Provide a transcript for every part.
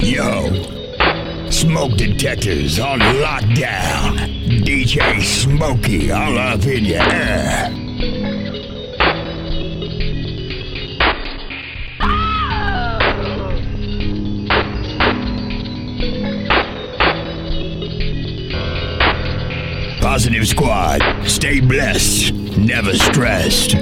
Yo, smoke detectors on lockdown. DJ Smokey all up in your air. Positive squad, stay blessed, never stressed.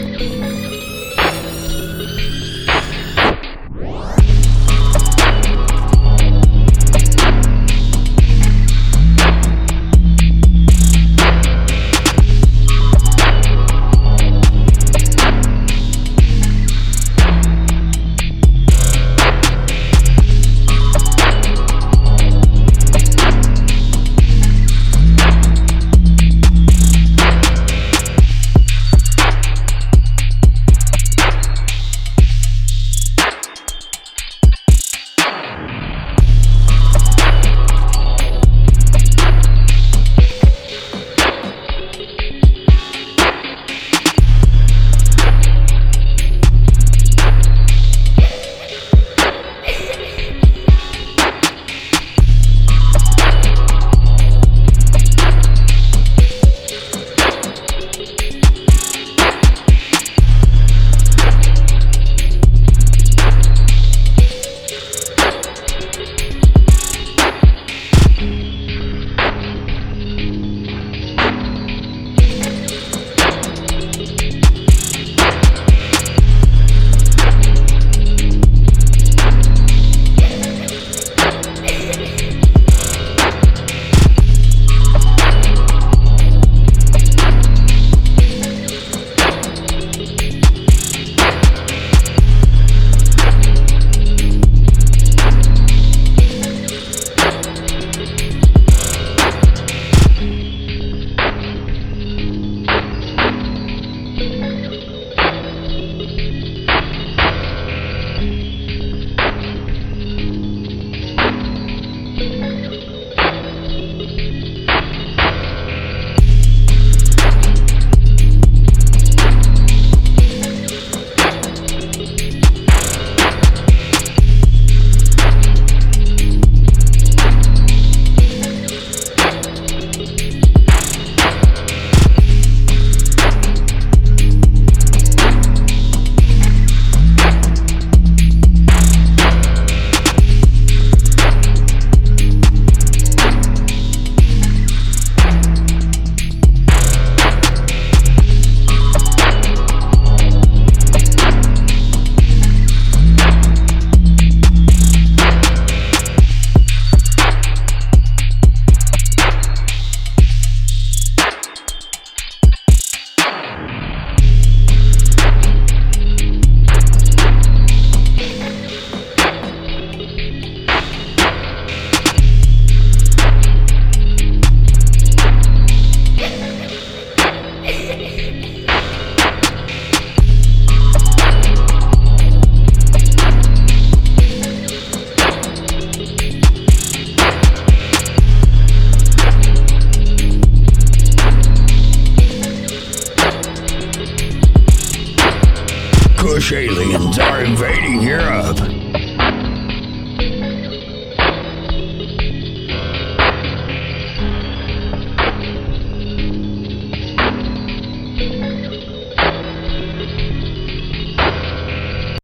Kush aliens are invading Europe.